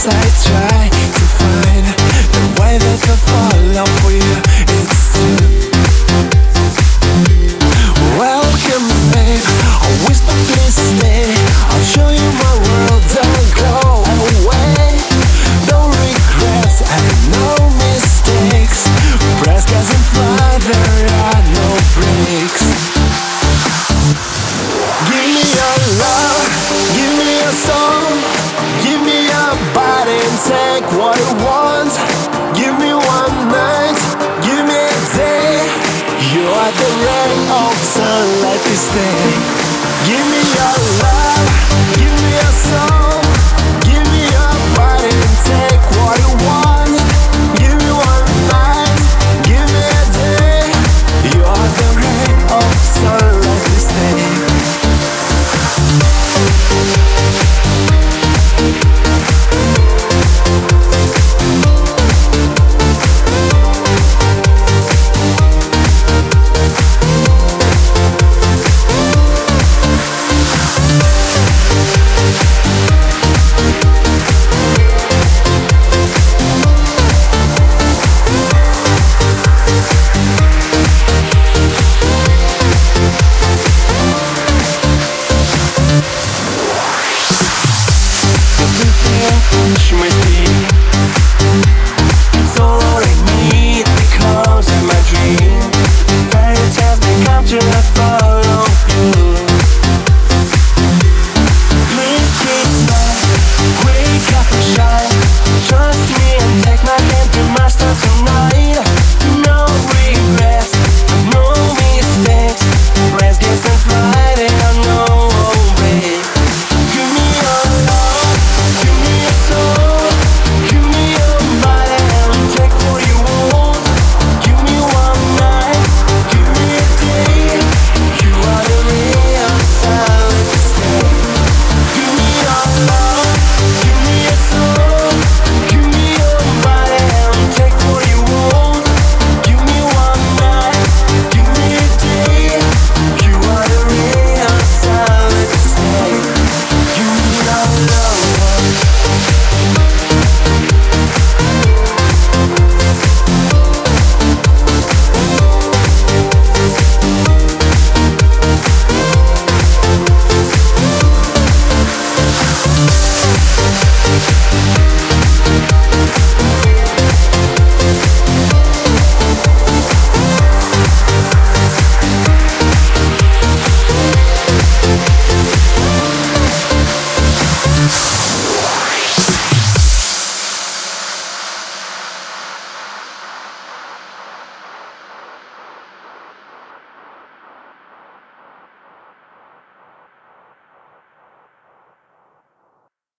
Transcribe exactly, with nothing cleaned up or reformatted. I try to find the way that could fall out for you.